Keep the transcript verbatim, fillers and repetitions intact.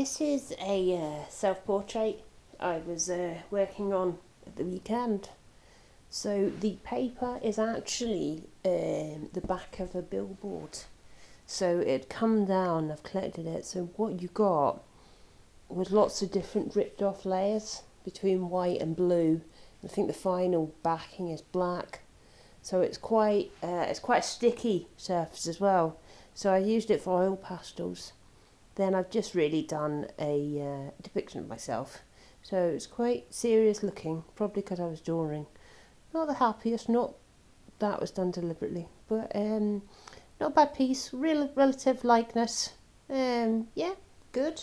This is a uh, self-portrait I was uh, working on at the weekend. So the paper is actually um, the back of a billboard. So it come down, I've collected it. So what you got with lots of different ripped off layers between white and blue. I think the final backing is black. So it's quite, uh, it's quite a sticky surface as well. So I used it for oil pastels. Then I've just really done a uh, depiction of myself. So it's quite serious looking, probably because I was drawing. Not the happiest, not that was done deliberately, but um, not a bad piece, real relative likeness. Um, yeah, good.